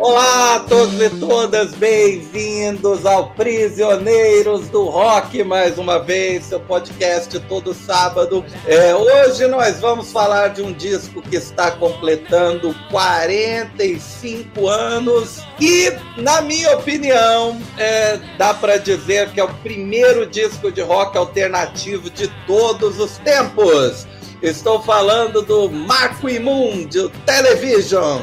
Olá a todos e todas, bem-vindos ao Prisioneiros do Rock, mais uma vez, seu podcast todo sábado. Hoje nós vamos falar de um disco que está completando 45 anos e, na minha opinião, dá para dizer que é o primeiro disco de rock alternativo de todos os tempos. Estou falando do Marquee Moon, de Television.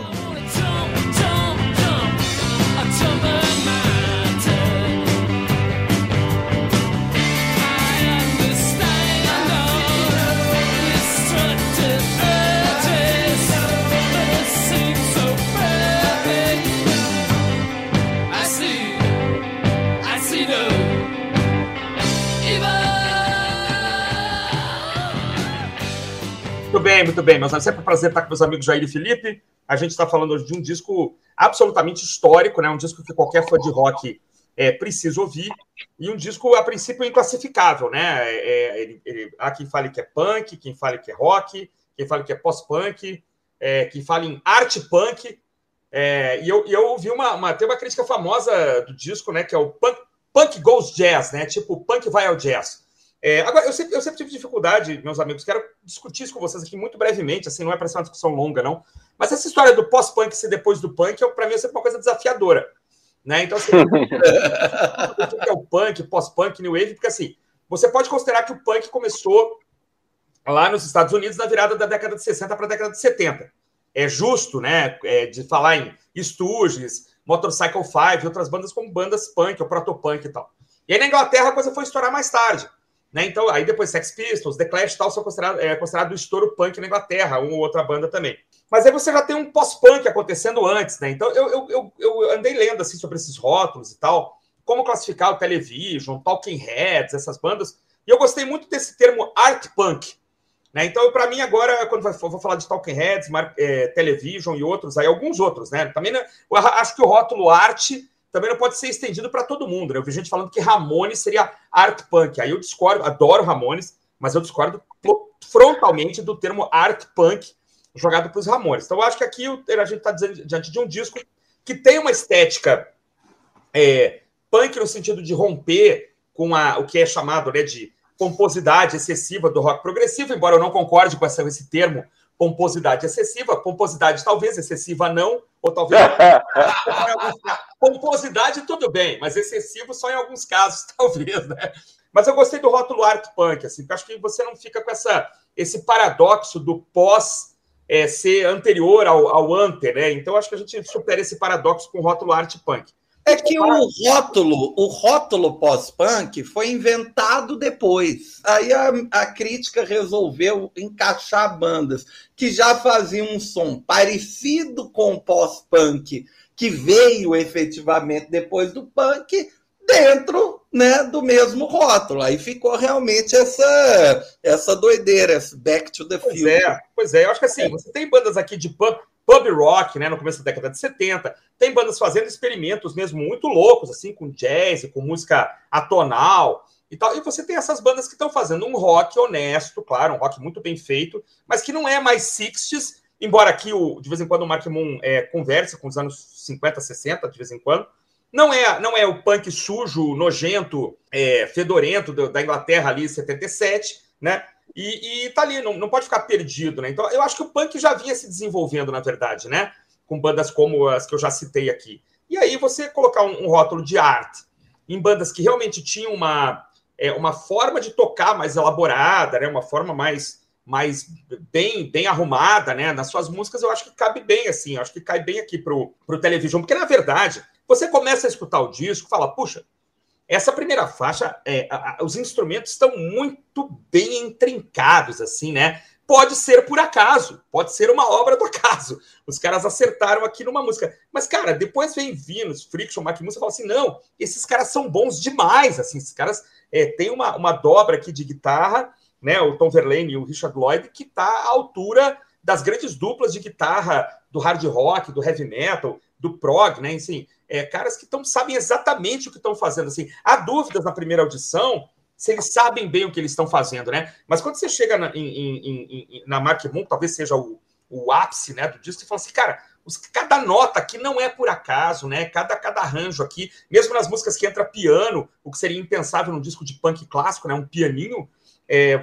Muito bem, meus amigos. Sempre um prazer estar com meus amigos Jair e Felipe. A gente está falando hoje de um disco absolutamente histórico, né? Um disco que qualquer fã de rock precisa ouvir. E um disco, a princípio, inclassificável, né? Há quem fale que é punk, quem fale que é rock, quem fale que é pós-punk, quem fale em art punk. E eu ouvi tem uma crítica famosa do disco, né? Que é o punk goes jazz, né? Tipo, punk vai ao jazz. Agora, eu sempre tive dificuldade, meus amigos, quero discutir isso com vocês aqui muito brevemente, assim, não é para ser uma discussão longa, não. Mas essa história do pós-punk ser depois do punk, para mim, é sempre uma coisa desafiadora. Né? Então, assim, o que é o punk, pós-punk, new wave, porque, assim, você pode considerar que o punk começou lá nos Estados Unidos na virada da década de 60 para a década de 70. É justo, né, de falar em Stooges, Motorcycle Five, outras bandas como bandas punk ou proto-punk e tal. E aí, na Inglaterra, a coisa foi estourar mais tarde. Né? Então, aí depois Sex Pistols, The Clash e tal são considerados o estouro punk na Inglaterra, uma ou outra banda também. Mas aí você já tem um pós-punk acontecendo antes, né? Então, eu andei lendo assim, sobre esses rótulos e tal, como classificar o Television, Talking Heads, essas bandas, e eu gostei muito desse termo art punk. Né? Então, para mim, agora, quando eu vou falar de Talking Heads, Television e outros, aí alguns outros, né? Também, né? Eu acho que o rótulo arte também não pode ser estendido para todo mundo, né? Eu vi gente falando que Ramones seria art punk. Aí eu discordo, adoro Ramones, mas eu discordo frontalmente do termo art punk jogado para os Ramones. Então eu acho que aqui a gente está diante de um disco que tem uma estética punk no sentido de romper com o que é chamado, né, de pomposidade excessiva do rock progressivo, embora eu não concorde com esse termo, pomposidade excessiva, pomposidade talvez excessiva não, ou talvez pomposidade tudo bem, mas excessivo só em alguns casos, talvez, né? Mas eu gostei do rótulo art punk, assim, porque acho que você não fica com esse paradoxo do pós ser anterior ao ante, né? Então acho que a gente supera esse paradoxo com o rótulo art punk. É que o rótulo pós-punk foi inventado depois. Aí a crítica resolveu encaixar bandas que já faziam um som parecido com o pós-punk, que veio efetivamente depois do punk, dentro, né, do mesmo rótulo. Aí ficou realmente essa doideira, esse back to the future. Pois é, eu acho que assim, você tem bandas aqui de pub rock, né, no começo da década de 70, tem bandas fazendo experimentos mesmo muito loucos, assim, com jazz, com música atonal e tal, e você tem essas bandas que estão fazendo um rock honesto, claro, um rock muito bem feito, mas que não é mais 60s, embora aqui, de vez em quando, o Mark Moon conversa com os anos 50, 60, de vez em quando, não é o punk sujo, nojento, fedorento da Inglaterra ali, 77, né, e tá ali, não pode ficar perdido, né? Então, eu acho que o punk já vinha se desenvolvendo, na verdade, né? Com bandas como as que eu já citei aqui. E aí você colocar um rótulo de arte em bandas que realmente tinham uma forma de tocar mais elaborada, né? Uma forma mais bem arrumada, né? Nas suas músicas, eu acho que cabe bem, assim. Eu acho que cai bem aqui pro Television. Porque, na verdade, você começa a escutar o disco e fala, puxa, essa primeira faixa, os instrumentos estão muito bem intrincados, assim, né? Pode ser por acaso, pode ser uma obra do acaso. Os caras acertaram aqui numa música. Mas, cara, depois vem Venus, Friction, Marquee Moon, você fala assim, não, esses caras são bons demais, assim, esses caras têm uma dobra aqui de guitarra, né? O Tom Verlaine e o Richard Lloyd, que tá à altura das grandes duplas de guitarra do hard rock, do heavy metal, do prog, né? Assim, caras que sabem exatamente o que estão fazendo. Assim, há dúvidas na primeira audição se eles sabem bem o que eles estão fazendo, né? Mas quando você chega na Marquee Moon, talvez seja o ápice, né, do disco, você fala assim, cara, cada nota aqui não é por acaso, né? Cada arranjo aqui, mesmo nas músicas que entra piano, o que seria impensável num disco de punk clássico, né? Um pianinho,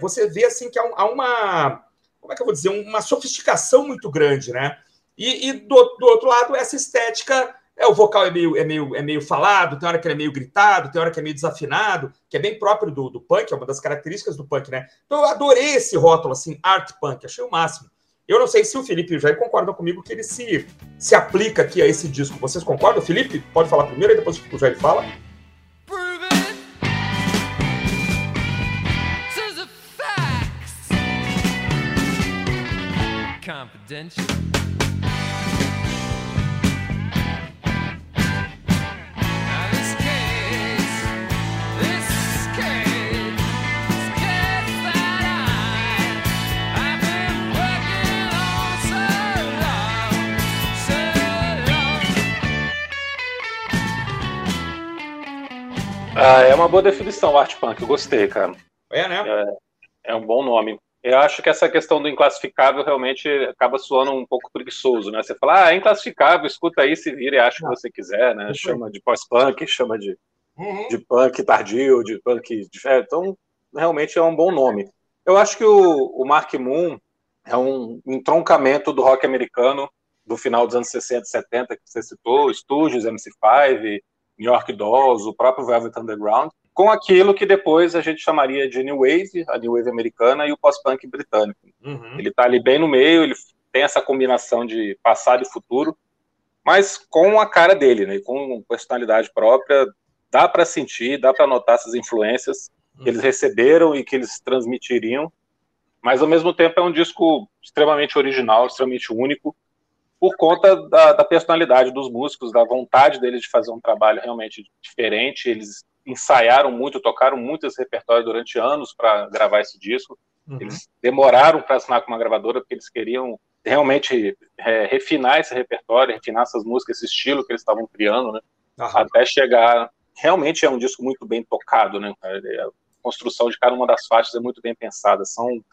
você vê assim que há uma, como é que eu vou dizer, uma sofisticação muito grande, né? E do outro lado, essa estética, o vocal é meio falado, tem hora que ele é meio gritado, tem hora que é meio desafinado, que é bem próprio do punk, é uma das características do punk, né? Então eu adorei esse rótulo, assim, Art Punk, achei o máximo. Eu não sei se o Felipe e o Jair concordam comigo que ele se aplica aqui a esse disco. Vocês concordam? Felipe, pode falar primeiro e depois o Jair fala. Ah, é uma boa definição, Art Punk, eu gostei, cara. É, né? É um bom nome. Eu acho que essa questão do inclassificável realmente acaba soando um pouco preguiçoso, né? Você fala, é inclassificável, escuta aí, se vira e acha o que você quiser, né? Chama de pós-punk, chama de punk tardio, de punk... Então, realmente é um bom nome. Eu acho que o Marquee Moon é um entroncamento do rock americano do final dos anos 60, 70, que você citou, Stooges, MC5, New York Dolls, o próprio Velvet Underground, com aquilo que depois a gente chamaria de New Wave, a New Wave americana e o pós-punk britânico. Ele está ali bem no meio, ele tem essa combinação de passado e futuro, mas com a cara dele, né? Com personalidade própria, dá para sentir, dá para notar essas influências que eles receberam e que eles transmitiriam, mas ao mesmo tempo é um disco extremamente original, extremamente único, por conta da personalidade dos músicos, da vontade deles de fazer um trabalho realmente diferente. Eles ensaiaram muito, tocaram muito esse repertório durante anos para gravar esse disco. Eles demoraram para assinar com uma gravadora, porque eles queriam realmente refinar esse repertório, refinar essas músicas, esse estilo que eles estavam criando, né? Até chegar... Realmente é um disco muito bem tocado, né? A construção de cada uma das faixas é muito bem pensada, são...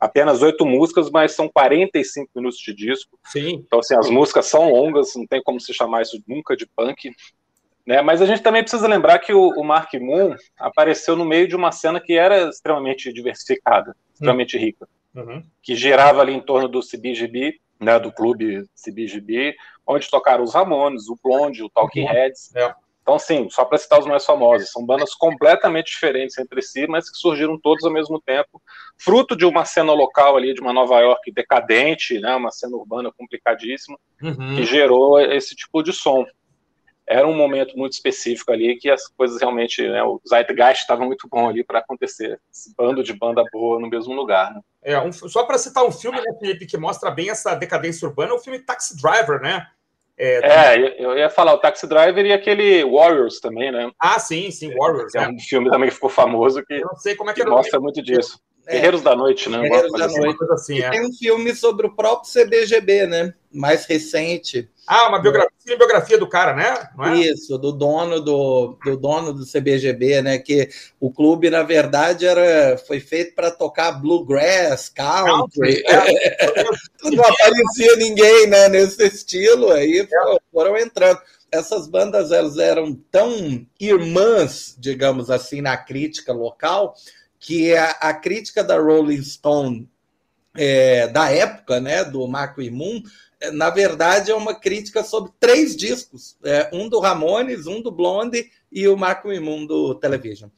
apenas 8 músicas, mas são 45 minutos de disco. Sim. Então, assim, as músicas são longas, não tem como se chamar isso nunca de punk, né? Mas a gente também precisa lembrar que o Marquee Moon apareceu no meio de uma cena que era extremamente diversificada, extremamente rica, que girava ali em torno do CBGB, né, do clube CBGB, onde tocaram os Ramones, o Blondie, o Talking Heads. Então, assim, só para citar os mais famosos, são bandas completamente diferentes entre si, mas que surgiram todos ao mesmo tempo, fruto de uma cena local ali, de uma Nova York decadente, né, uma cena urbana complicadíssima, que gerou esse tipo de som. Era um momento muito específico ali, que as coisas realmente, né, o Zeitgeist estava muito bom ali para acontecer, esse bando de banda boa no mesmo lugar, né? Só para citar um filme, né, Felipe, que mostra bem essa decadência urbana, é o filme Taxi Driver, né? Eu ia falar o Taxi Driver e aquele Warriors também, né? Ah, sim, sim, Warriors. É um filme também que ficou famoso, que, eu não sei como é que mostra muito disso. Guerreiros da Noite, né? Guerreiros da Noite. Assim, e tem um filme sobre o próprio CBGB, né? Mais recente. Ah, uma biografia do cara, né? Não é? Isso, do dono do CBGB, né? Que o clube, na verdade, foi feito para tocar bluegrass, country. Não aparecia ninguém, né, nesse estilo, aí foram entrando. Essas bandas, elas eram tão irmãs, digamos assim, na crítica local, que a crítica da Rolling Stone da época, né, do Marquee Moon, na verdade é uma crítica sobre 3 discos, um do Ramones, um do Blondie e o Marquee Moon do Television.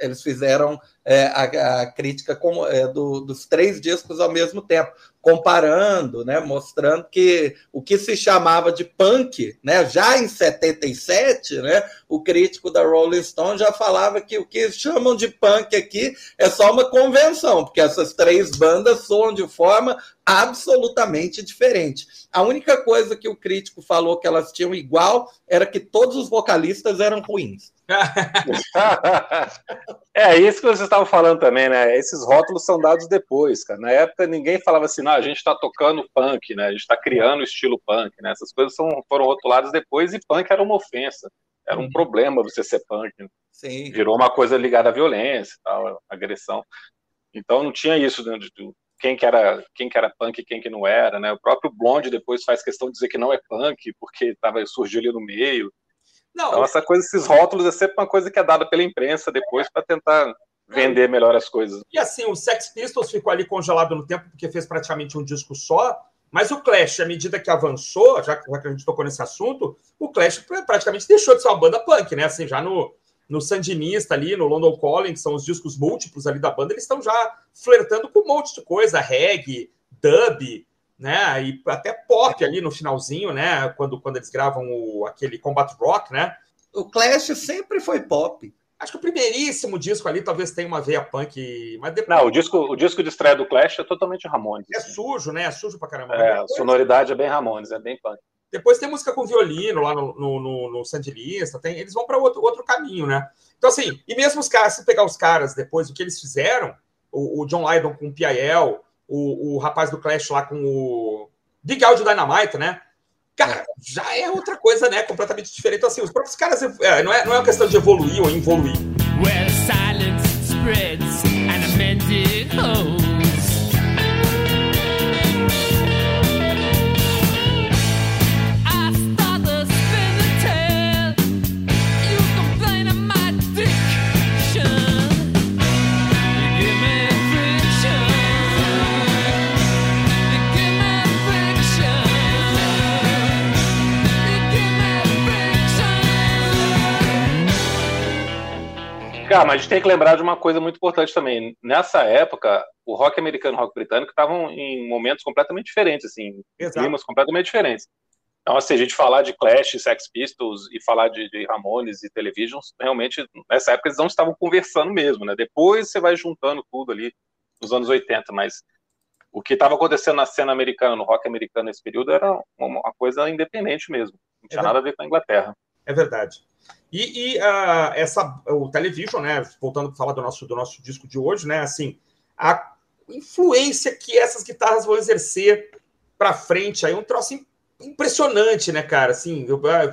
Eles fizeram a crítica dos 3 discos ao mesmo tempo, comparando, né, mostrando que o que se chamava de punk, né, já em 77, né, o crítico da Rolling Stone já falava que o que eles chamam de punk aqui é só uma convenção, porque essas 3 bandas soam de forma absolutamente diferente. A única coisa que o crítico falou que elas tinham igual era que todos os vocalistas eram ruins. É isso que vocês estavam falando também, né? Esses rótulos são dados depois, cara. Na época ninguém falava assim, não, a gente está tocando punk, né? A gente está criando o estilo punk, né? Essas coisas foram rotuladas depois, e punk era uma ofensa. era um problema você ser punk. Sim. Virou uma coisa ligada à violência, tal, agressão. Então não tinha isso dentro de tudo. Quem que era punk e quem que não era, né? O próprio Blondie depois faz questão de dizer que não é punk, porque surgiu ali no meio. Não, então essa coisa, esses rótulos é sempre uma coisa que é dada pela imprensa depois para tentar vender melhor as coisas. E assim, o Sex Pistols ficou ali congelado no tempo, porque fez praticamente um disco só, mas o Clash, à medida que avançou, já que a gente tocou nesse assunto, o Clash praticamente deixou de ser uma banda punk, né? Assim, já no Sandinista ali, no London Calling, que são os discos múltiplos ali da banda, eles estão já flertando com um monte de coisa, reggae, dub, né, e até pop ali no finalzinho, né, quando eles gravam aquele Combat Rock, né. O Clash sempre foi pop. Acho que o primeiríssimo disco ali talvez tenha uma veia punk, mas depois... Não, o disco de estreia do Clash é totalmente Ramones. É sujo, né, é sujo pra caramba. É, a sonoridade é bem Ramones, é bem punk. Depois tem música com violino lá no Sandinista, eles vão para outro caminho, né? Então, assim, e mesmo os caras, se pegar os caras depois, o que eles fizeram, o John Lydon com o P.I.L., o rapaz do Clash lá com o Big Audio Dynamite, né? Cara, já é outra coisa, né? Completamente diferente. Então, assim, os próprios caras, não é uma questão de evoluir ou involuir. Where silence spreads and a mended hole. Cara, mas a gente tem que lembrar de uma coisa muito importante também. Nessa época, o rock americano e o rock britânico estavam em momentos completamente diferentes, assim, exato, climas completamente diferentes. Então, assim, a gente falar de Clash, Sex Pistols e falar de Ramones e Television, realmente, nessa época eles não estavam conversando mesmo, né? Depois você vai juntando tudo ali nos anos 80, mas o que estava acontecendo na cena americana, no rock americano nesse período, era uma coisa independente mesmo. Não tinha nada a ver com a Inglaterra. É verdade. O Television, né, voltando para falar do nosso disco de hoje, né, assim, a influência que essas guitarras vão exercer para frente, aí é um troço impressionante, né, cara, assim,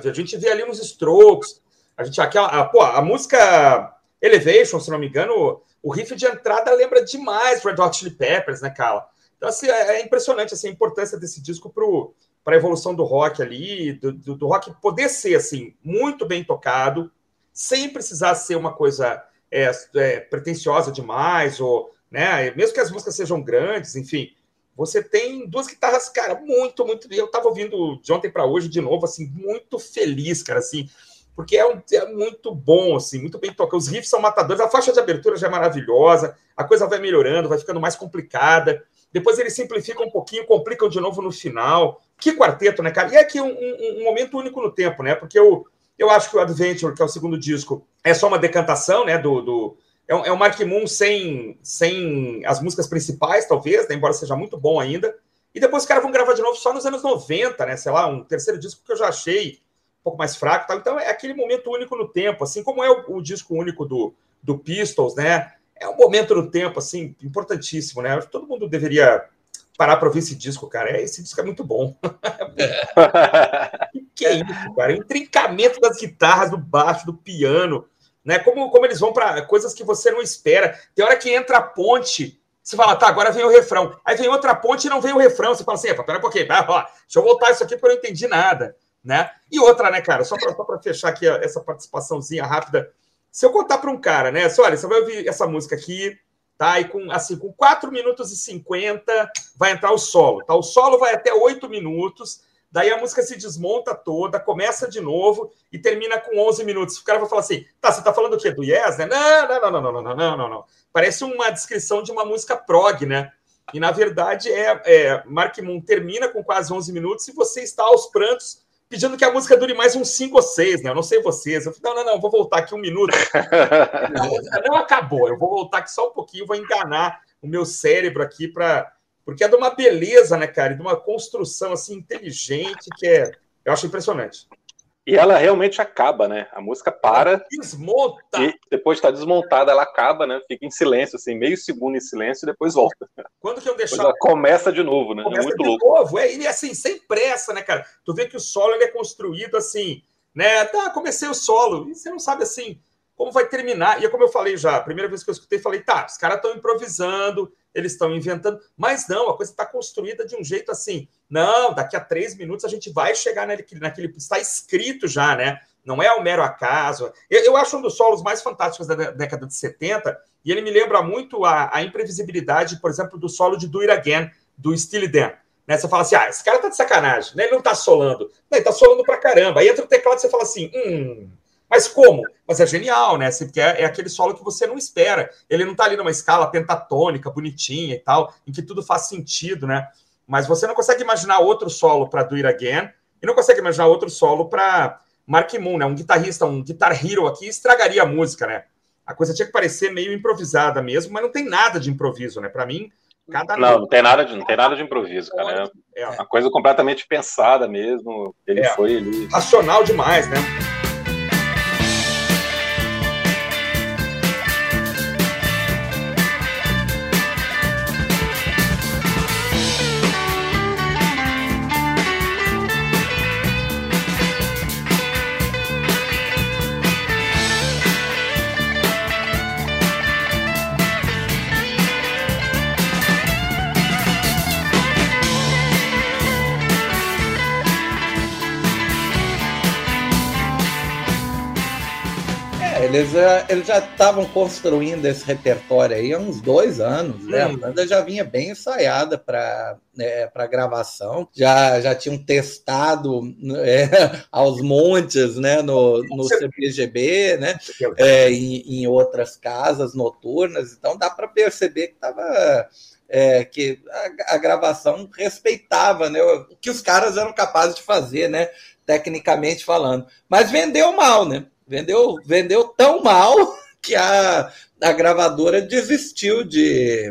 a gente vê ali nos Strokes, a música Elevation, se não me engano, o riff de entrada lembra demais Red Hot Chili Peppers, né, cara, então, assim, é impressionante, assim, a importância desse disco para a evolução do rock ali, do rock poder ser, assim, muito bem tocado, sem precisar ser uma coisa pretensiosa demais, ou, né, mesmo que as músicas sejam grandes, enfim, você tem duas guitarras, cara, muito, muito... Eu estava ouvindo de ontem para hoje de novo, assim, muito feliz, cara, assim, porque é muito bom, assim, muito bem tocado, os riffs são matadores, a faixa de abertura já é maravilhosa, a coisa vai melhorando, vai ficando mais complicada, depois eles simplificam um pouquinho, complicam de novo no final. Que quarteto, né, cara? E é aqui um momento único no tempo, né? Porque eu acho que o Adventure, que é o segundo disco, é só uma decantação, né? É um Marquee Moon sem as músicas principais, talvez, né? Embora seja muito bom ainda. E depois os caras vão gravar de novo só nos anos 90, né? Sei lá, um terceiro disco que eu já achei um pouco mais fraco. Tal. Então é aquele momento único no tempo, assim como é o disco único do Pistols, né? É um momento no tempo, assim, importantíssimo, né? Acho que todo mundo deveria... parar pra ouvir esse disco, cara. Esse disco é muito bom. Que é isso, cara? O intrincamento das guitarras, do baixo, do piano, né? Como eles vão para coisas que você não espera. Tem hora que entra a ponte, você fala, tá, agora vem o refrão. Aí vem outra ponte e não vem o refrão. Você fala assim, pera um pouquinho, ó, deixa eu voltar isso aqui porque eu não entendi nada, né? E outra, né, cara? Só pra fechar aqui essa participaçãozinha rápida. Se eu contar pra um cara, né? Olha, você vai ouvir essa música aqui, tá? E com 4 minutos e 50 vai entrar o solo, tá? O solo vai até 8 minutos, daí a música se desmonta toda, começa de novo e termina com 11 minutos. O cara vai falar assim, tá, você tá falando o quê? Do Yes, né? Não. Parece uma descrição de uma música prog, né? E, na verdade, Marquee Moon termina com quase 11 minutos e você está aos prantos pedindo que a música dure mais uns 5 ou 6, né? Eu não sei vocês. Eu falei, não, vou voltar aqui um minuto. Não acabou. Eu vou voltar aqui só um pouquinho, vou enganar o meu cérebro aqui para... Porque é de uma beleza, né, cara? E de uma construção, assim, inteligente que é... Eu acho impressionante. E ela realmente acaba, né? A música para... Desmonta! E depois está desmontada, ela acaba, né? Fica em silêncio, assim, meio segundo em silêncio e depois volta. Quando que eu deixar... Depois ela começa de novo, né? Começa é muito de louco. Novo, e assim, sem pressa, né, cara? Tu vê que o solo ele é construído, assim, né? Tá, comecei o solo, e você não sabe assim como vai terminar. E é como eu falei já, a primeira vez que eu escutei, falei, tá, os caras estão improvisando, eles estão inventando, mas não, a coisa está construída de um jeito assim, não, daqui a 3 minutos a gente vai chegar naquele está escrito já, né? Não é o mero acaso. Eu acho um dos solos mais fantásticos da década de 70, e ele me lembra muito a imprevisibilidade, por exemplo, do solo de Do It Again, do Steely Dan. Né? Você fala assim, ah, esse cara tá de sacanagem, né? Ele não tá solando. Não, ele tá solando pra caramba. Aí entra o teclado e você fala assim, mas como? Mas é genial, né? Porque é aquele solo que você não espera. Ele não tá ali numa escala pentatônica, bonitinha e tal, em que tudo faz sentido, né? Mas você não consegue imaginar outro solo para Do It Again e não consegue imaginar outro solo para Marquee Moon, né? Um guitarrista, um guitar hero aqui estragaria a música, né? A coisa tinha que parecer meio improvisada mesmo, mas não tem nada de improviso, né? Para mim, cada não tem nada de improviso, cara. É uma coisa completamente pensada mesmo. Ele foi ali racional demais, né? Eles já estavam construindo esse repertório aí há uns 2 anos, né? A banda já vinha bem ensaiada para gravação, já tinham testado aos montes, né? No CBGB, né? Em outras casas noturnas, então dá para perceber que estava... que a gravação respeitava, né, o que os caras eram capazes de fazer, né? Tecnicamente falando. Mas vendeu mal, né? Vendeu tão mal que a gravadora desistiu de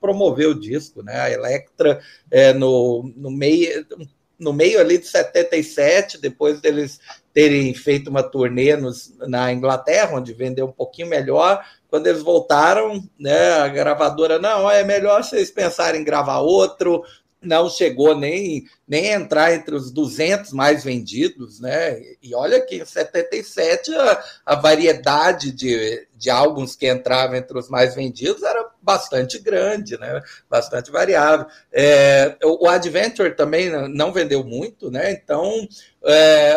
promover o disco, né? A Elektra, no meio ali de 77, depois deles terem feito uma turnê na Inglaterra, onde vendeu um pouquinho melhor, quando eles voltaram, né, a gravadora, não, é melhor vocês pensarem em gravar outro. Não chegou nem entrar entre os 200 mais vendidos, né? E olha que em 77 a variedade de álbuns que entravam entre os mais vendidos era bastante grande, né? Bastante variável. O Adventure também não vendeu muito, né? Então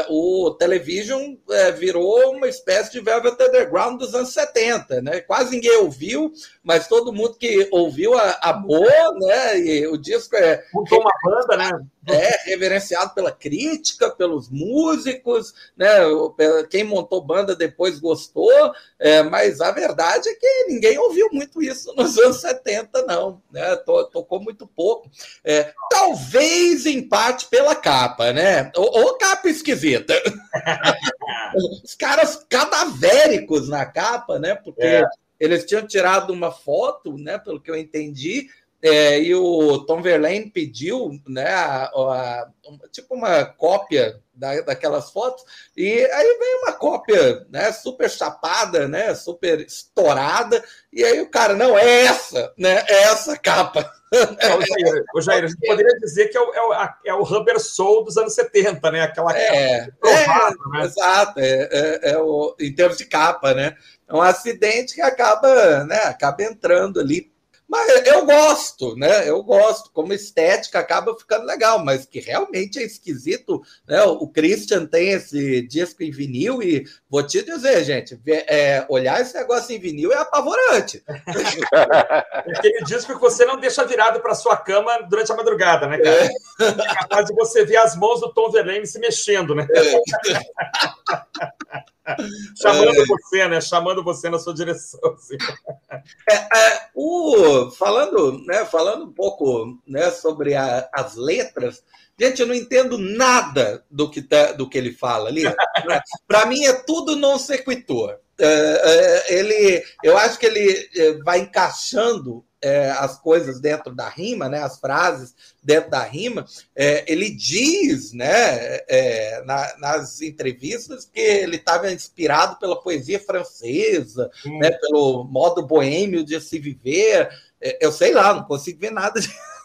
o Television virou uma espécie de Velvet Underground dos anos 70, né? Quase ninguém ouviu, mas todo mundo que ouviu amou, né? E o disco montou uma banda, né? Reverenciado pela crítica, pelos músicos, né? Quem montou banda depois gostou, mas a verdade é que ninguém ouviu muito isso nos anos 70, não, né? Tocou muito pouco. Talvez em parte pela capa, né? Ou capa esquisita. Os caras cadavéricos na capa, né? Porque eles tinham tirado uma foto, né? Pelo que eu entendi. E o Tom Verlaine pediu, né, tipo uma cópia daquelas fotos, e aí veio uma cópia, né, super chapada, né, super estourada, e aí o cara, não, é essa, né, é essa capa. Ô Jair, a gente poderia dizer que é o Rubber Soul dos anos 70, né? Aquela capa, né? Exato, em termos de capa, né? É um acidente que acaba entrando ali. Mas eu gosto, né? Eu gosto. Como estética acaba ficando legal, mas que realmente é esquisito, né? O Christian tem esse disco em vinil e vou te dizer, gente, olhar esse negócio em vinil é apavorante. É aquele disco que você não deixa virado para sua cama durante a madrugada, né, cara? É capaz de você ver as mãos do Tom Verlaine se mexendo, né? Você, né? Chamando você na sua direção. Assim. Falando um pouco, né, sobre as letras, gente, eu não entendo nada do que ele fala ali. Para mim é tudo non sequitur. Eu acho que ele vai encaixando as coisas dentro da rima, né? As frases dentro da rima, ele diz, né, nas entrevistas que ele estava inspirado pela poesia francesa, né, pelo modo boêmio de se viver. Eu sei lá, não consigo ver nada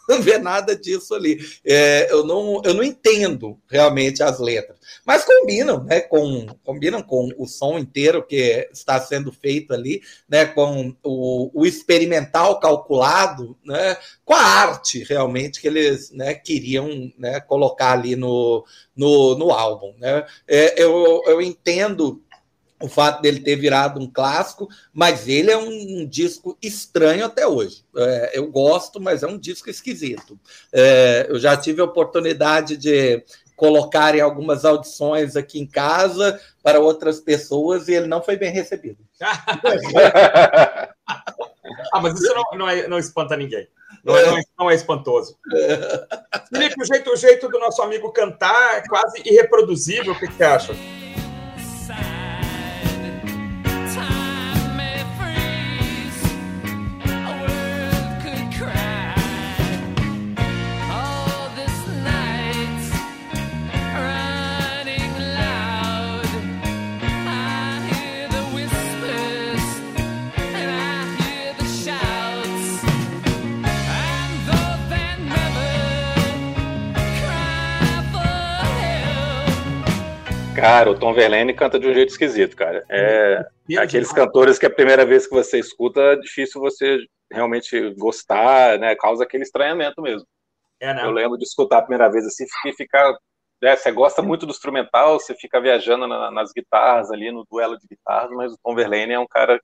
não vê nada disso ali. Eu não entendo realmente as letras, mas combinam, né? Combinam com o som inteiro que está sendo feito ali, né? Com o experimental calculado, né? Com a arte realmente que eles, né, queriam, né, colocar ali no álbum, né? Eu entendo o fato dele ter virado um clássico, mas ele é um disco estranho até hoje. Eu gosto, mas é um disco esquisito. Eu já tive a oportunidade de colocar em algumas audições aqui em casa para outras pessoas e ele não foi bem recebido. Mas isso não espanta ninguém. Não é espantoso. Felipe, o jeito do nosso amigo cantar é quase irreproduzível. O que você acha? Cara, o Tom Verlaine canta de um jeito esquisito, cara. Aqueles cantores que a primeira vez que você escuta, é difícil você realmente gostar, né? Causa aquele estranhamento mesmo. Eu lembro de escutar a primeira vez assim, e ficar... você gosta muito do instrumental, você fica viajando nas guitarras ali, no duelo de guitarras, mas o Tom Verlaine é um cara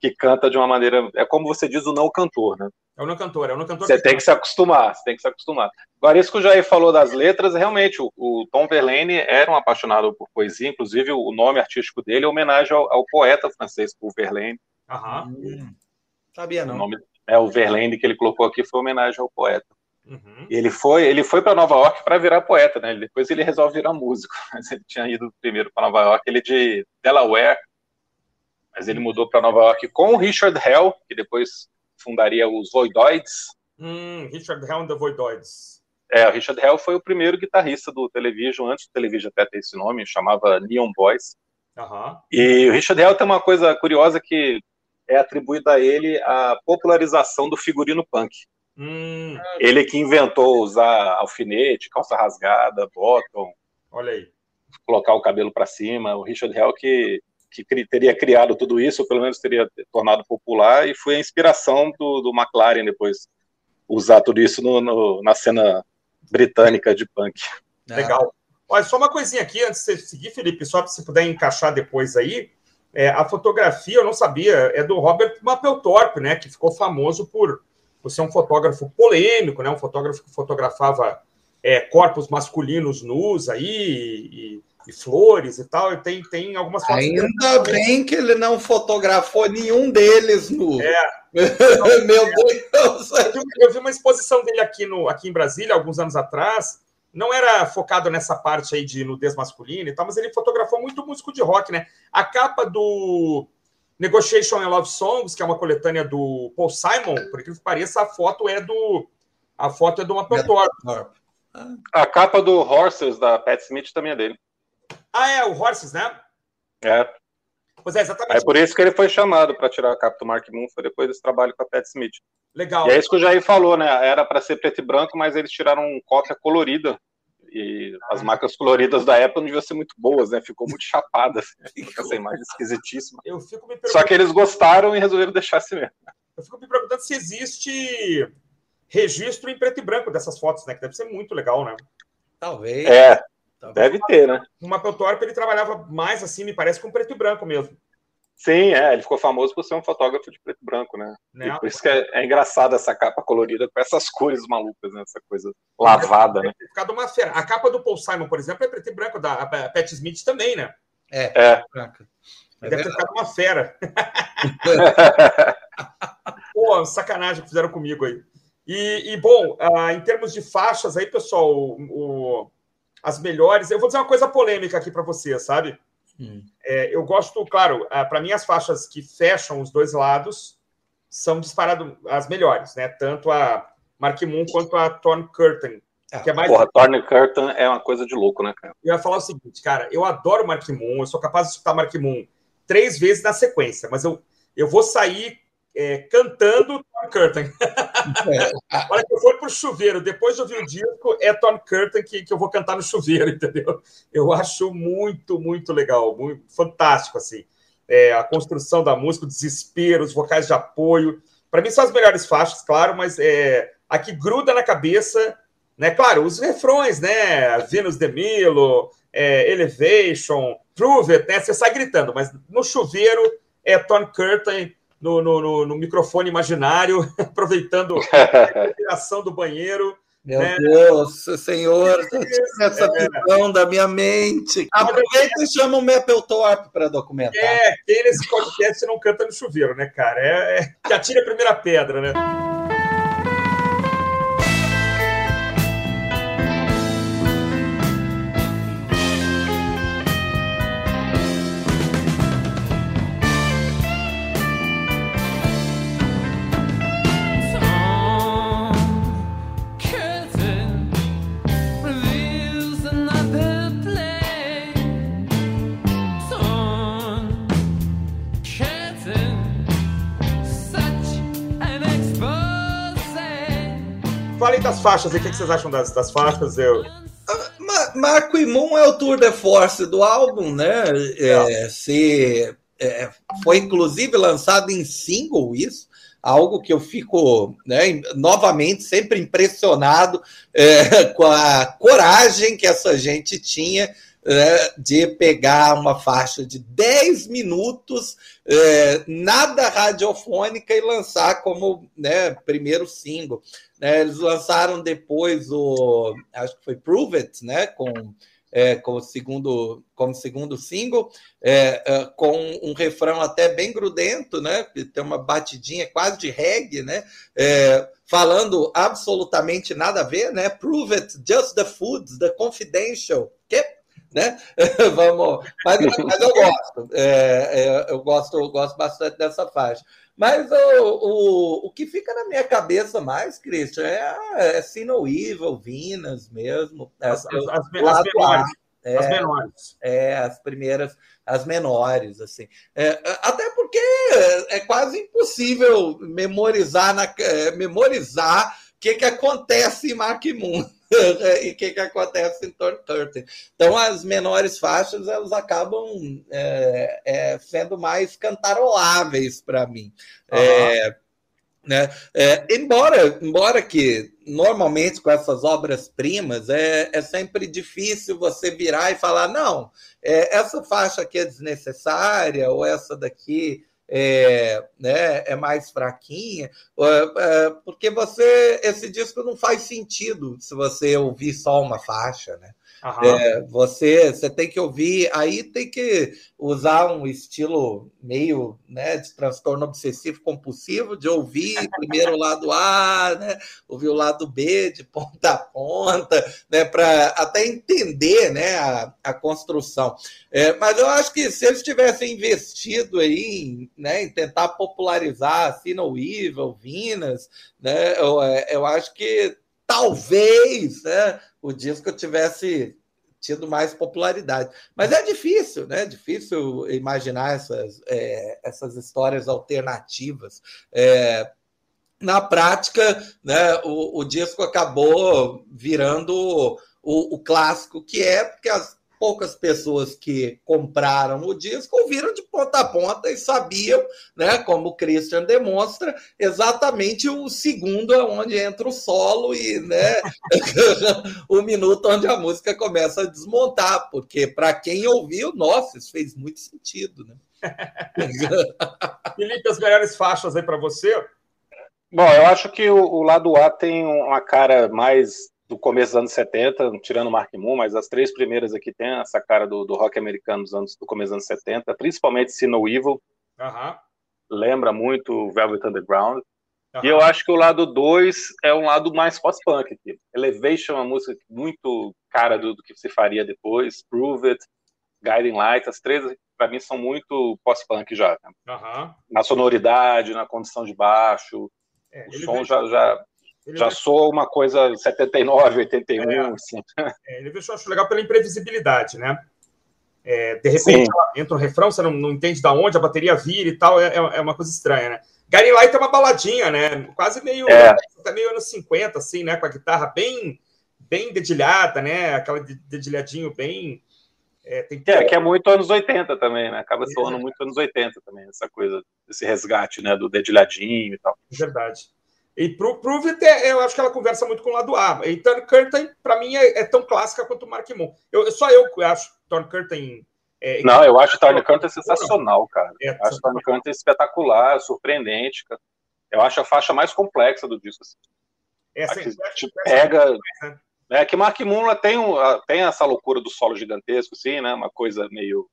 que canta de uma maneira... É como você diz, o não cantor, né? É o não cantor. Você tem que se acostumar. Agora, isso que o Jair falou das letras, realmente, o Tom Verlaine era um apaixonado por poesia, inclusive o nome artístico dele é homenagem ao poeta francês, Paul Verlaine. Sabia não. O nome é o Verlaine que ele colocou aqui, foi homenagem ao poeta. E ele foi para Nova York para virar poeta, né? Depois ele resolve virar músico, mas ele tinha ido primeiro para Nova York, ele é de Delaware, mas ele mudou para Nova York com o Richard Hell, que depois fundaria os Voidoides. Richard Hell and the Voidoides. O Richard Hell foi o primeiro guitarrista do Television, antes do Television até ter esse nome, chamava Neon Boys. E o Richard Hell tem uma coisa curiosa que é atribuída a ele a popularização do figurino punk. Ele que inventou usar alfinete, calça rasgada, bottom. Olha aí. Colocar o cabelo para cima. O Richard Hell que teria criado tudo isso, ou pelo menos teria tornado popular, e foi a inspiração do McLaren depois usar tudo isso na cena britânica de punk. Legal. Olha, só uma coisinha aqui, antes de você seguir, Felipe, só para você puder encaixar depois aí, a fotografia, eu não sabia, é do Robert Mapplethorpe, né, que ficou famoso por ser um fotógrafo polêmico, né, um fotógrafo que fotografava corpos masculinos nus aí, e flores e tal, e tem algumas fotos. Ainda bem que ele não fotografou nenhum deles nu. Meu Deus! Eu vi uma exposição dele aqui em Brasília, alguns anos atrás, não era focado nessa parte aí de nudez masculina e tal, mas ele fotografou muito músico de rock, né? A capa do Negotiation and Love Songs, que é uma coletânea do Paul Simon, por incrível que pareça, a foto é do Mapplethorpe. A capa do Horses, da Pat Smith, também é dele. O Horses, né? Pois é, exatamente. É por isso que ele foi chamado para tirar a capa do Marquee Moon, foi depois desse trabalho com a Pat Smith. Legal. E é isso que o Jair falou, né? Era para ser preto e branco, mas eles tiraram cópia colorida. E as marcas coloridas da época não deviam ser muito boas, né? Ficou muito chapada, assim. Essa imagem esquisitíssima. Só que eles gostaram e resolveram deixar assim mesmo. Eu fico me perguntando se existe registro em preto e branco dessas fotos, né? Que deve ser muito legal, né? Talvez. Deve ter, né? O Mapplethorpe, ele trabalhava mais assim, me parece, com preto e branco mesmo. Sim, ele ficou famoso por ser um fotógrafo de preto e branco, né? E por isso que é engraçado essa capa colorida com essas cores malucas, né? Essa coisa lavada, né? A capa do Paul Simon, por exemplo, é preto e branco, da Pat Smith também, né? Deve ter ficado uma fera. Pô, sacanagem que fizeram comigo aí. E bom, em termos de faixas aí, pessoal, as melhores... Eu vou dizer uma coisa polêmica aqui para você, sabe? Eu gosto, claro, para mim as faixas que fecham os dois lados são disparado as melhores, né? Tanto a Marquee Moon quanto a Torn Curtain. Que é mais... Porra, Torn Curtain é uma coisa de louco, né, cara? Eu ia falar o seguinte, cara, eu adoro Marquee Moon, eu sou capaz de escutar Marquee Moon 3 vezes na sequência, mas eu vou sair cantando Torn Curtain. A hora que eu for pro chuveiro, depois de ouvir o disco, é Tom Curtin que eu vou cantar no chuveiro, entendeu? Eu acho muito, muito legal, muito fantástico, assim. É, a construção da música, o desespero, os vocais de apoio. Para mim são as melhores faixas, claro, mas a que gruda na cabeça, né? Claro, os refrões, né? Venus de Milo, Elevation, Prove It, né? Você sai gritando, mas no chuveiro é Tom Curtin no microfone imaginário, aproveitando a respiração do banheiro. Meu Deus, Senhor, essa visão da minha mente. Aproveita e chama o Mapplethorpe para documentar. Quem nesse podcast não canta no chuveiro, né, cara? Que atira a primeira pedra, né? Falei das faixas aí, o que vocês acham das faixas? Marquee Moon é o tour de force do álbum, né? Foi inclusive lançado em single isso, algo que eu fico, né, novamente sempre impressionado com a coragem que essa gente tinha de pegar uma faixa de 10 minutos, nada radiofônica, e lançar como, né, primeiro single. Eles lançaram depois acho que foi Prove It, né, como segundo single, com um refrão até bem grudento, né, tem uma batidinha quase de reggae, né, falando absolutamente nada a ver, né, Prove It, Just the Foods, The Confidential, né? Vamos, mas eu gosto, eu gosto bastante dessa faixa. Mas o que fica na minha cabeça mais, Christian, é See No Evil, Venus mesmo. As menores. As primeiras, as menores, assim. Até porque é quase impossível memorizar o que acontece em Marquee Moon. E o que acontece em Tom Curtin. Então, as menores faixas, elas acabam sendo mais cantaroláveis para mim. Uhum. Né? Embora que, normalmente, com essas obras-primas, é sempre difícil você virar e falar, não, essa faixa aqui é desnecessária, ou essa daqui... é mais fraquinha, porque esse disco não faz sentido se você ouvir só uma faixa, né? Você tem que ouvir, aí tem que usar um estilo meio, né, de transtorno obsessivo compulsivo, de ouvir primeiro o lado A, né, ouvir o lado B de ponta a ponta, né, para até entender, né, a construção. Mas eu acho que se eles tivessem investido aí em tentar popularizar See No Evil, Venus, né, eu acho que talvez, né, o disco tivesse tido mais popularidade. Mas é difícil, né? É difícil imaginar essas histórias alternativas. Na prática, né, o disco acabou virando o clássico que é, porque as poucas pessoas que compraram o disco ouviram de ponta a ponta e sabiam, né, como o Christian demonstra, exatamente o segundo onde entra o solo e, né, o minuto onde a música começa a desmontar, porque para quem ouviu, nossa, isso fez muito sentido, né? Felipe, as melhores faixas aí para você? Bom, eu acho que o lado A tem uma cara mais... do começo dos anos 70, tirando o Marquee Moon, mas as três primeiras aqui tem essa cara do rock americano do começo dos anos 70, principalmente See No Evil, lembra muito Velvet Underground, e eu acho que o lado 2 é um lado mais post-punk aqui. Elevation é uma música muito cara do que se faria depois, Prove It, Guiding Light, as três para mim são muito post-punk já, né? Na sonoridade, na condição de baixo, o som já sou uma coisa 79, 81. Assim. Ele deixou, acho legal pela imprevisibilidade, né? De repente, ela entra um refrão, você não entende de onde a bateria vira e tal, é uma coisa estranha, né? Gary Light é uma baladinha, né? Quase meio, meio anos 50, assim, né? Com a guitarra bem dedilhada, né? Aquela dedilhadinho bem... que é muito anos 80 também, né? Acaba soando muito anos 80 também, essa coisa, esse resgate, né? Do dedilhadinho e tal. Verdade. E pro Prove, eu acho que ela conversa muito com o lado A. E Tony Curtin, pra mim, é tão clássica quanto o Marquee Moon. Eu acho Tony Curtin... Não, eu acho o Tony Curtin sensacional, cara. Acho o Tony Curtin espetacular, surpreendente, cara. Eu acho a faixa mais complexa do disco, assim. Essa te pega... É que Marquee Moon tem essa loucura do solo gigantesco, assim, né? Uma coisa meio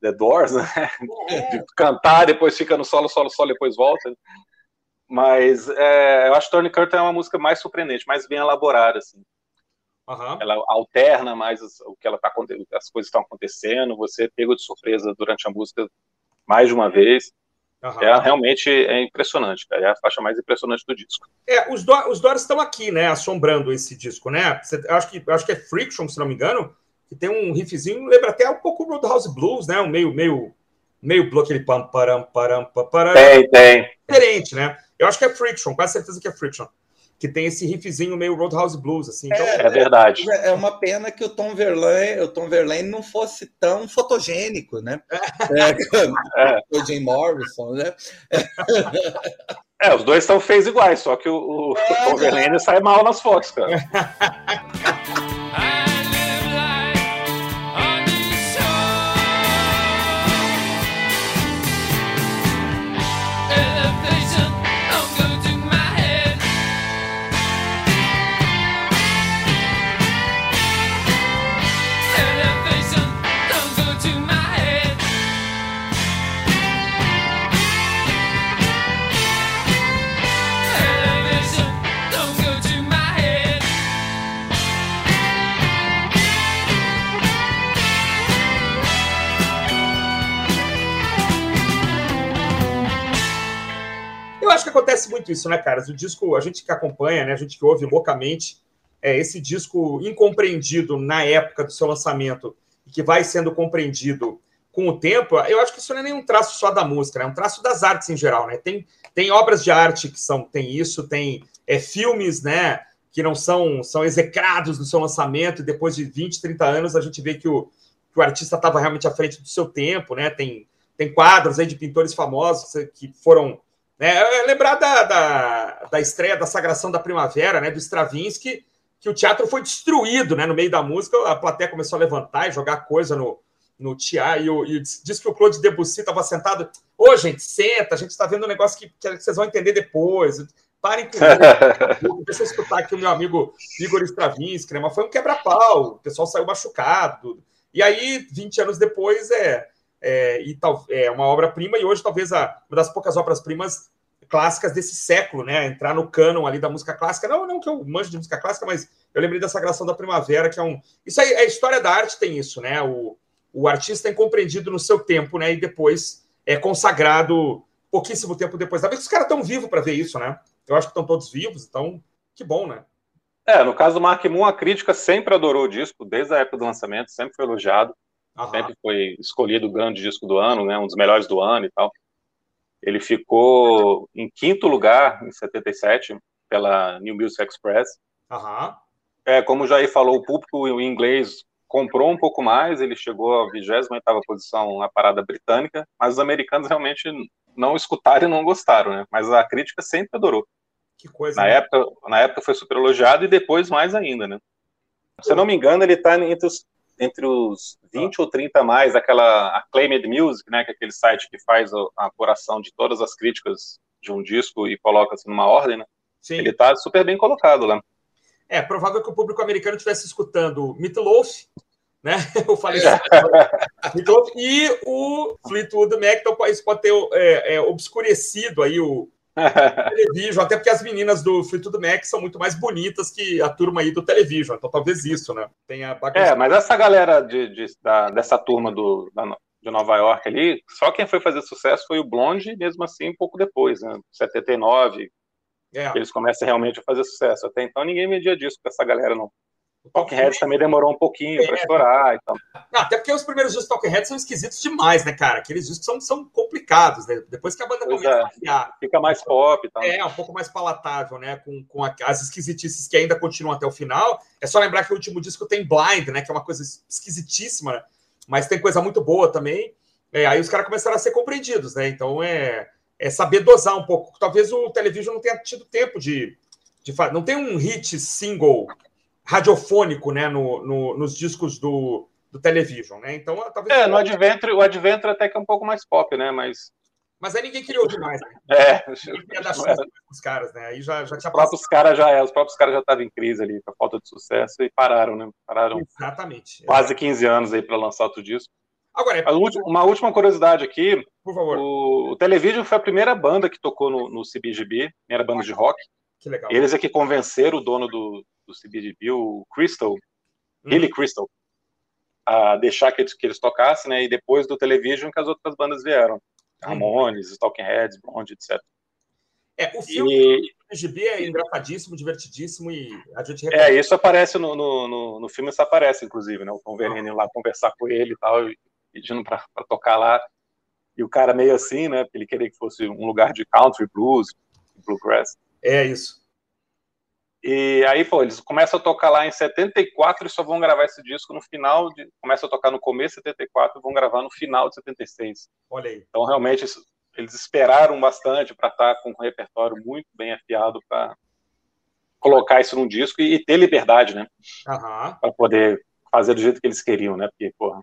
The Doors, né? De cantar, depois fica no solo, depois volta. Mas eu acho que Tony Curtin é uma música mais surpreendente, mais bem elaborada, assim. Uhum. Ela alterna mais o que ela tá, as coisas estão acontecendo, você pega de surpresa durante a música mais de uma vez. Uhum. Realmente é impressionante, cara. É a faixa mais impressionante do disco. Os Doors estão aqui, né, assombrando esse disco, né? Acho que é Friction, se não me engano, que tem um riffzinho, lembra até um pouco o Roadhouse Blues, né? Um meio bloco, aquele pam, param, param, param. Tem. Diferente, né? Eu acho que é Friction, quase certeza que é Friction. Que tem esse riffzinho meio Roadhouse Blues, assim. Então... É verdade. É uma pena que o Tom Verlaine não fosse tão fotogênico, né? O Jim Morrison, né? Os dois estão feios iguais, só que o Tom Verlaine sai mal nas fotos, cara. Acontece muito isso, né, caras? O disco, a gente que acompanha, né, a gente que ouve loucamente, esse disco incompreendido na época do seu lançamento e que vai sendo compreendido com o tempo, eu acho que isso não é nem um traço só da música, né? É um traço das artes em geral, né? Tem obras de arte que tem isso, tem filmes, né, que não são execrados no seu lançamento e depois de 20, 30 anos a gente vê que o artista estava realmente à frente do seu tempo, né? Tem quadros aí de pintores famosos que foram... Lembrar da estreia da Sagração da Primavera, né, do Stravinsky, que o teatro foi destruído, né, no meio da música, a plateia começou a levantar e jogar coisa no teatro, e diz que o Claude Debussy estava sentado, gente, senta, a gente está vendo um negócio que vocês vão entender depois, parem comigo, deixa eu escutar aqui o meu amigo Igor Stravinsky, né, mas foi um quebra-pau, o pessoal saiu machucado, e aí, 20 anos depois, é uma obra-prima, e hoje talvez uma das poucas obras-primas clássicas desse século, né? Entrar no cânon ali da música clássica. Não que eu manjo de música clássica, mas eu lembrei da Sagração da Primavera, que é um... Isso aí, a história da arte tem isso, né? O artista é incompreendido no seu tempo, né? E depois é consagrado pouquíssimo tempo depois. Ainda bem que os caras estão vivos para ver isso, né? Eu acho que estão todos vivos, então que bom, né? No caso do Marquee Moon, a crítica sempre adorou o disco, desde a época do lançamento, sempre foi elogiado. Uhum. Sempre foi escolhido o grande disco do ano, né, um dos melhores do ano e tal. Ele ficou em quinto lugar, em 77, pela New Music Express. Uhum. Como o Jair falou, o público em inglês comprou um pouco mais, ele chegou à 28ª posição na parada britânica, mas os americanos realmente não escutaram e não gostaram, né? Mas a crítica sempre adorou. Que coisa, né? Na época foi super elogiado e depois mais ainda, né? Se eu não me engano, ele está entre os 20 ou 30 mais, aquela Acclaimed Music, né, que é aquele site que faz a apuração de todas as críticas de um disco e coloca assim numa ordem, né? Sim. Ele tá super bem colocado lá. Provável que o público americano estivesse escutando Meat Loaf, né? Eu falei Meat Loaf e o Fleetwood Mac, então isso pode ter obscurecido aí o Television, até porque as meninas do Fleetwood Mac são muito mais bonitas que a turma aí do Television, então talvez isso, né? Mas essa galera dessa turma de Nova York ali, só quem foi fazer sucesso foi o Blondie, mesmo assim, um pouco depois, né? 79, eles começam realmente a fazer sucesso. Até então ninguém media disso com essa galera, não. O Talking Heads também demorou um pouquinho pra estourar e tal. Não, até porque os primeiros discos do Talking Heads são esquisitos demais, né, cara? Aqueles discos são complicados, né? Depois que a banda começa a criar. Fica mais pop e tal. É, um pouco mais palatável, né? Com as esquisitices que ainda continuam até o final. É só lembrar que o último disco tem Blind, né? Que é uma coisa esquisitíssima, né? Mas tem coisa muito boa também. É, aí os caras começaram a ser compreendidos, né? Então é saber dosar um pouco. Talvez o Television não tenha tido tempo de fazer. Não tem um hit single radiofônico, né, nos discos do Television, né? Então, talvez... É, o Adventure até que é um pouco mais pop, né? Mas aí ninguém queria ouvir mais, né? Ninguém queria dar chance pros caras, né? Aí já tinha passado. Os próprios caras já estavam em crise ali, com a falta de sucesso, e pararam, né? Pararam. Exatamente. Quase 15 anos aí para lançar outro disco. Agora, uma última curiosidade aqui. Por favor. O Television foi a primeira banda que tocou no CBGB, primeira banda de rock. Que legal. Eles é que convenceram o dono do CBGB, o Crystal, Billy Crystal, a deixar que eles tocassem, né? E depois do Television que as outras bandas vieram. Ramones, Talking Heads, Blondie, etc. O filme do CBGB é engraçadíssimo, divertidíssimo e a gente recomenda. Isso aparece no filme, isso aparece, inclusive, né? O Tom Verlaine lá conversar com ele e tal, pedindo pra tocar lá. E o cara meio assim, né? Ele queria que fosse um lugar de country, blues, bluegrass. É isso. E aí, pô, eles começam a tocar lá em 74 e só vão gravar esse disco no final. Começam a tocar no começo de 74 e vão gravar no final de 76. Olha aí. Então, realmente, eles esperaram bastante para estar com um repertório muito bem afiado para colocar isso num disco e ter liberdade, né? Para poder fazer do jeito que eles queriam, né? Porque, porra,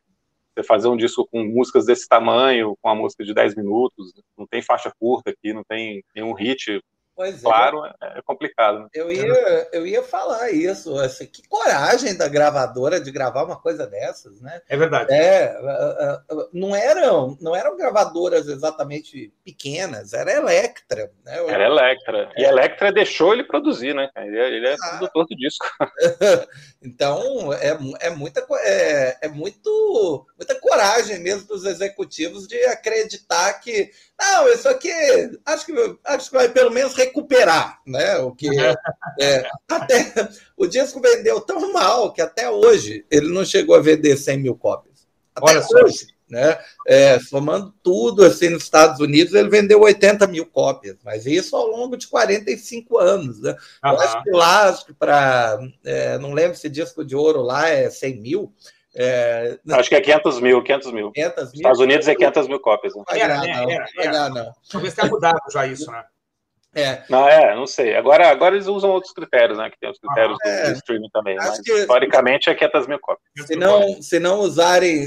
você fazer um disco com músicas desse tamanho, com uma música de 10 minutos, não tem faixa curta aqui, não tem nenhum hit. Pois claro, é complicado. Né? Eu ia falar isso. Assim, que coragem da gravadora de gravar uma coisa dessas, né? É verdade. Não eram gravadoras exatamente pequenas, era Elektra. Né? Era Elektra. E a Elektra deixou ele produzir, né? Ele é produtor do disco. Então, é muita coragem mesmo dos executivos de acreditar que não, isso aqui acho que vai pelo menos recuperar, né? O que até o disco vendeu tão mal que até hoje ele não chegou a vender 100 mil cópias. Até hoje, né? Somando tudo assim nos Estados Unidos, ele vendeu 80 mil cópias, mas isso ao longo de 45 anos, né? Eu acho que lá, não lembro se disco de ouro lá é 100 mil. Acho que é 500 mil. 500 mil. Estados Unidos é 500 mil cópias. Né? Não. Talvez tenha mudado já isso, né? Não sei. Agora eles usam outros critérios, né? Que tem os critérios do streaming também. Mas, que, historicamente é 500 mil cópias. Se não usarem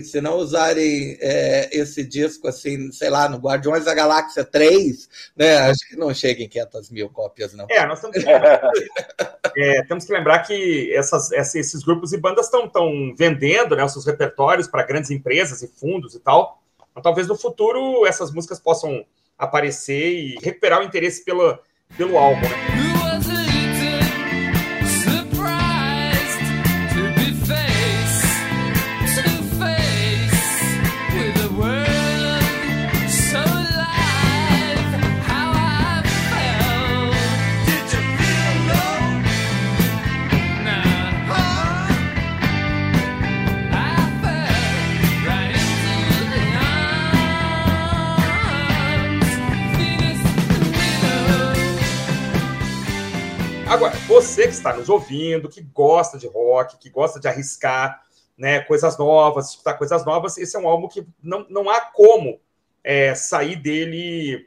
esse disco assim, sei lá, no Guardiões da Galáxia 3, né? Acho que não chega em 500 mil cópias, não. Nós estamos... Temos que lembrar que esses grupos e bandas estão vendendo, né, os seus repertórios para grandes empresas e fundos e tal. Mas talvez no futuro essas músicas possam aparecer e recuperar o interesse pelo álbum. Né? Agora, você que está nos ouvindo, que gosta de rock, que gosta de arriscar, né, coisas novas, escutar coisas novas, esse é um álbum que não há como sair dele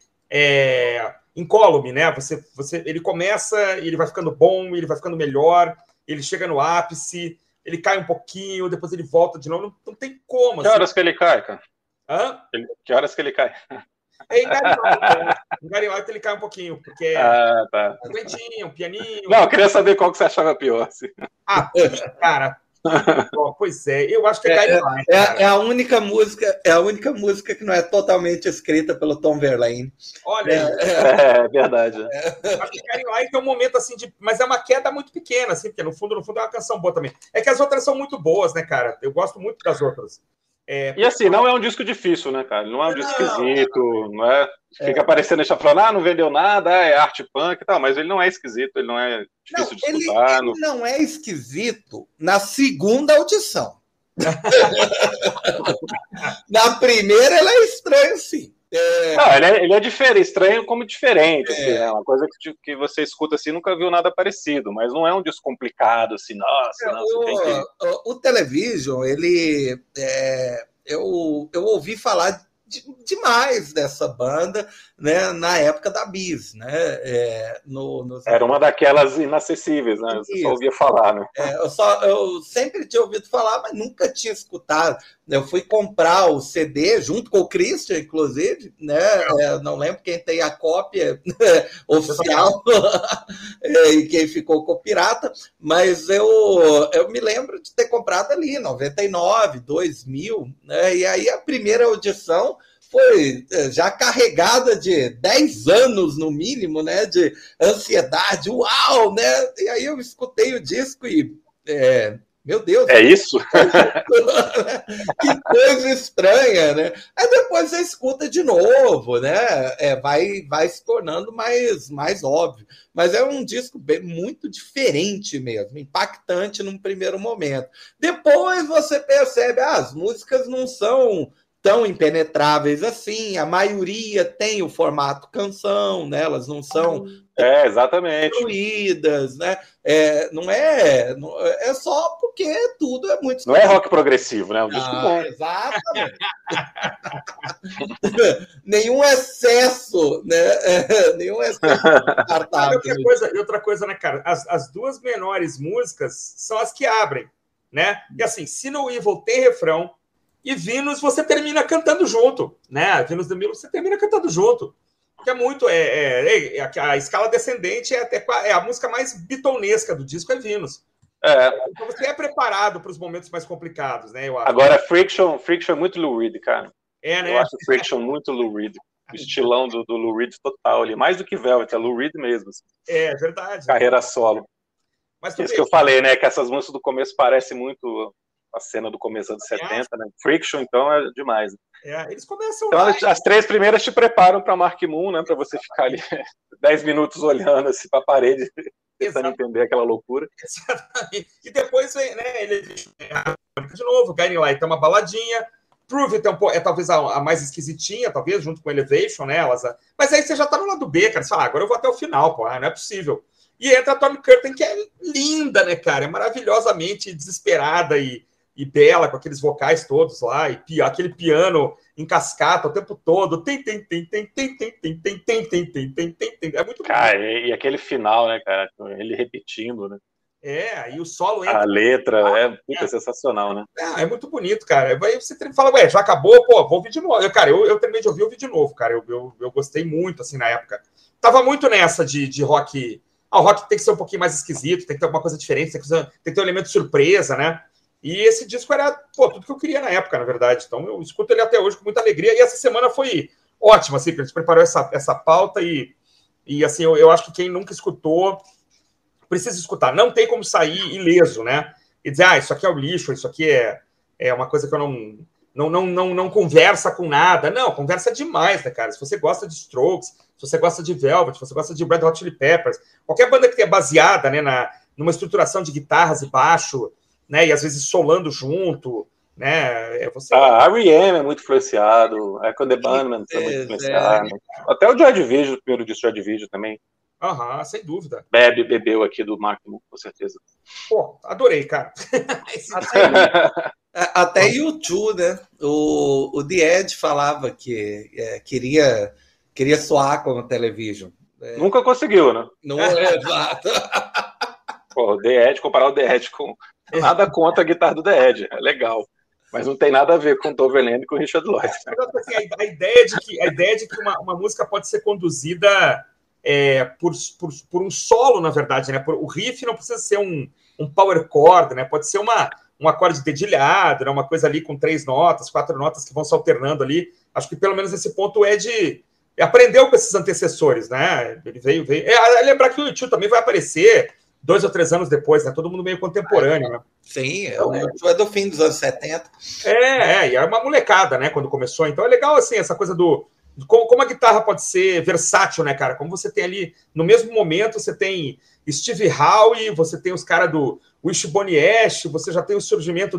incólume, né? Ele começa, ele vai ficando bom, ele vai ficando melhor, ele chega no ápice, ele cai um pouquinho, depois ele volta de novo, não tem como. Que horas que ele cai, cara? Hã? Que horas que ele cai? Em Gary White ele cai um pouquinho, porque um ventinho, um pianinho. Não, eu queria saber qual que você achava pior. Assim. Cara. Pois é, eu acho que é Gary White. É a única música que não é totalmente escrita pelo Tom Verlaine. Olha, é verdade. Acho que Gary White é um momento assim de. Mas é uma queda muito pequena, assim, porque no fundo é uma canção boa também. É que as outras são muito boas, né, cara? Eu gosto muito das outras. E assim, não é um disco difícil, né, cara? Não é um disco esquisito, não é? Fica aparecendo e falando, não vendeu nada, é arte punk e tal, mas ele não é esquisito, ele não é difícil de escutar. Ele não é esquisito na segunda audição. Na primeira, ela é estranha, sim. Não, ele é diferente, estranho como diferente, assim, né? Uma coisa que você escuta assim, nunca viu nada parecido, mas não é um disco complicado assim, o Television, ele eu ouvi falar demais dessa banda, né, na época da Bis, né, era uma daquelas inacessíveis, né, você só ouvia falar, né. Eu sempre tinha ouvido falar, mas nunca tinha escutado. Eu fui comprar o CD junto com o Christian, inclusive, né, não lembro quem tem a cópia oficial e quem ficou com o pirata, mas eu me lembro de ter comprado ali, 99, 2000, né, e aí a primeira audição foi já carregada de 10 anos, no mínimo, né, de ansiedade, uau, né? E aí eu escutei o disco e, meu Deus... É isso? Que coisa estranha, né? Aí depois você escuta de novo, né? Vai se tornando mais óbvio. Mas é um disco muito diferente mesmo, impactante num primeiro momento. Depois você percebe, as músicas não são... tão impenetráveis assim, a maioria tem o formato canção, né? Elas não são exatamente construídas, né? Não é só porque tudo é muito... Não é rock progressivo, né? Um disco bom. Exatamente. Nenhum excesso, né? Nenhum excesso. E outra coisa, né, cara? As duas menores músicas são as que abrem, né? E assim, se no Evil tem refrão, e Vênus você termina cantando junto, né? Vênus de Milo você termina cantando junto. Porque é muito. A escala descendente é a música mais bitonesca do disco, é Vênus. Então você é preparado para os momentos mais complicados, né? Eu acho. Agora, Friction é muito Lou Reed, cara. Né? Eu acho Friction muito Lou Reed. O estilão do Lou Reed total ali. Mais do que Velvet, é Lou Reed mesmo. Assim. É verdade. Carreira solo. Mas isso que eu falei, né? Que essas músicas do começo parecem muito. A cena do começo dos 70, né? Friction, então, é demais. Eles começam então, lá, as três primeiras te preparam para Marquee Moon, né? Para você ficar ali 10 minutos olhando assim, para a parede, tentando entender aquela loucura. Exatamente. E depois vem, né? Ele de novo, Guiding Light é uma baladinha, Prove It é talvez a mais esquisitinha, talvez, junto com Elevation, né? Mas aí você já tá no lado B, cara. Você fala, agora eu vou até o final, pô, não é possível. E entra a Tommy Curtin, que é linda, né, cara? É maravilhosamente desesperada e bela, com aqueles vocais todos lá, e aquele piano em cascata o tempo todo. É muito bom. Cara, e aquele final, né, cara? Ele repetindo, né? E o solo entra. A letra é sensacional, né? É muito bonito, cara. Aí você fala, ué, já acabou? Pô, vou ouvir de novo. Cara, eu terminei de ouvir de novo, cara. Eu gostei muito, assim, na época. Tava muito nessa de rock. O rock tem que ser um pouquinho mais esquisito, tem que ter alguma coisa diferente, tem que ter um elemento de surpresa, né? E esse disco era, tudo que eu queria na época, na verdade. Então, eu escuto ele até hoje com muita alegria. E essa semana foi ótima, assim, porque a gente preparou essa pauta e assim, eu acho que quem nunca escutou precisa escutar. Não tem como sair ileso, né? E dizer, isso aqui é o lixo, isso aqui é uma coisa que eu não conversa com nada. Não, conversa demais, né, cara? Se você gosta de Strokes, se você gosta de Velvet, se você gosta de Red Hot Chili Peppers, qualquer banda que é baseada, né, numa estruturação de guitarras e baixo... Né, e às vezes solando junto, né? A R.E.M. é muito influenciado, a Echo and the Bunnymen é muito influenciado. Até o Joy Division, o primeiro disco Joy Division também. Aham, sem dúvida. Bebeu aqui do Marquee Moon, com certeza. Pô, adorei, cara. Até U2, né? O The Edge falava que queria soar como Television. Nunca conseguiu, né? Não é exato. Pô, The Edge, comparar o The Edge com... Nada contra a guitarra do The Edge, é legal. Mas não tem nada a ver com o Tom Verlaine e com o Richard Lloyd. Assim, a ideia de que uma música pode ser conduzida por um solo, na verdade, né? O riff não precisa ser um power chord, né? Pode ser um acorde dedilhado, né? Uma coisa ali com 3 notas, 4 notas que vão se alternando ali. Acho que pelo menos esse ponto é de... Aprendeu com esses antecessores, né? Ele veio... lembrar que o YouTube também vai aparecer... 2 ou 3 anos depois, né? Todo mundo meio contemporâneo, né? Sim, então, é do fim dos anos 70. E é uma molecada, né, quando começou. Então é legal, assim, essa coisa do... Como a guitarra pode ser versátil, né, cara? Como você tem ali, no mesmo momento, você tem Steve Howe, você tem os caras do Wishbone Ash, você já tem o surgimento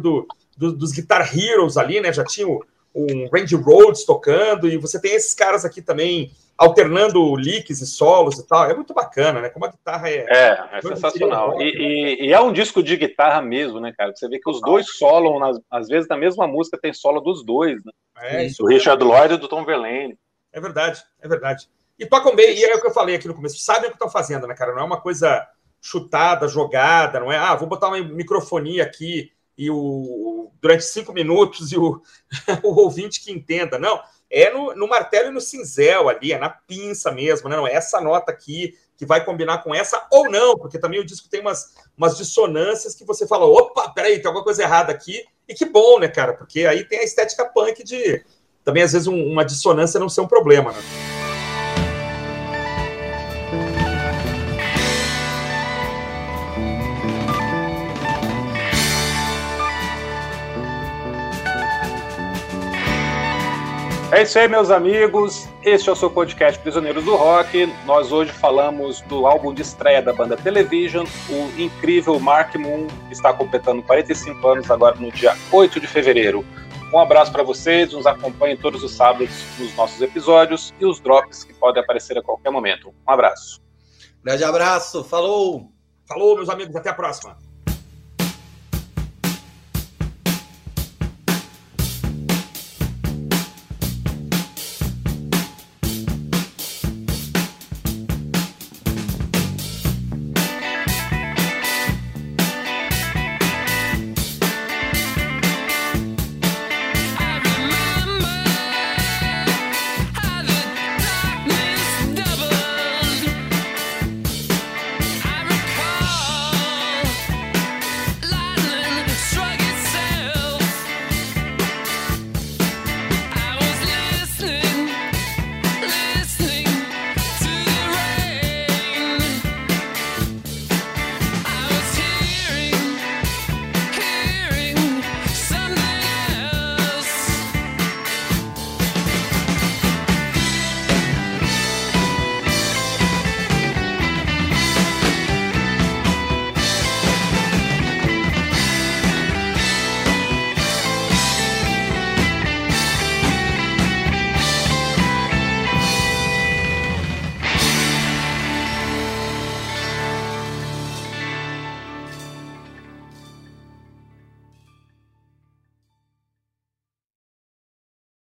dos Guitar Heroes ali, né? Já tinha um Randy Rhoads tocando, e você tem esses caras aqui também alternando licks e solos e tal. É muito bacana, né? Como a guitarra é sensacional. E é um disco de guitarra mesmo, né, cara? Você vê que os dois solam, às vezes, na mesma música tem solo dos dois, né? Isso, do Richard Lloyd e do Tom Verlaine. É verdade, é verdade. E tocam bem, e é o que eu falei aqui no começo, sabem o que estão fazendo, né, cara? Não é uma coisa chutada, jogada, não é, vou botar uma microfonia aqui e durante 5 minutos e o ouvinte que entenda. Não, é no martelo e no cinzel ali, é na pinça mesmo, né? Não, é essa nota aqui que vai combinar com essa ou não, porque também o disco tem umas dissonâncias que você fala, opa, peraí, tem alguma coisa errada aqui, e que bom, né, cara? Porque aí tem a estética punk de... Também, às vezes, uma dissonância não ser um problema, né? É isso aí, meus amigos. Este é o seu podcast Prisioneiros do Rock. Nós hoje falamos do álbum de estreia da banda Television, o incrível Marquee Moon, que está completando 45 anos agora no dia 8 de fevereiro. Um abraço para vocês, nos acompanhem todos os sábados nos nossos episódios e os drops que podem aparecer a qualquer momento. Um abraço. Grande abraço, falou! Falou, meus amigos, até a próxima!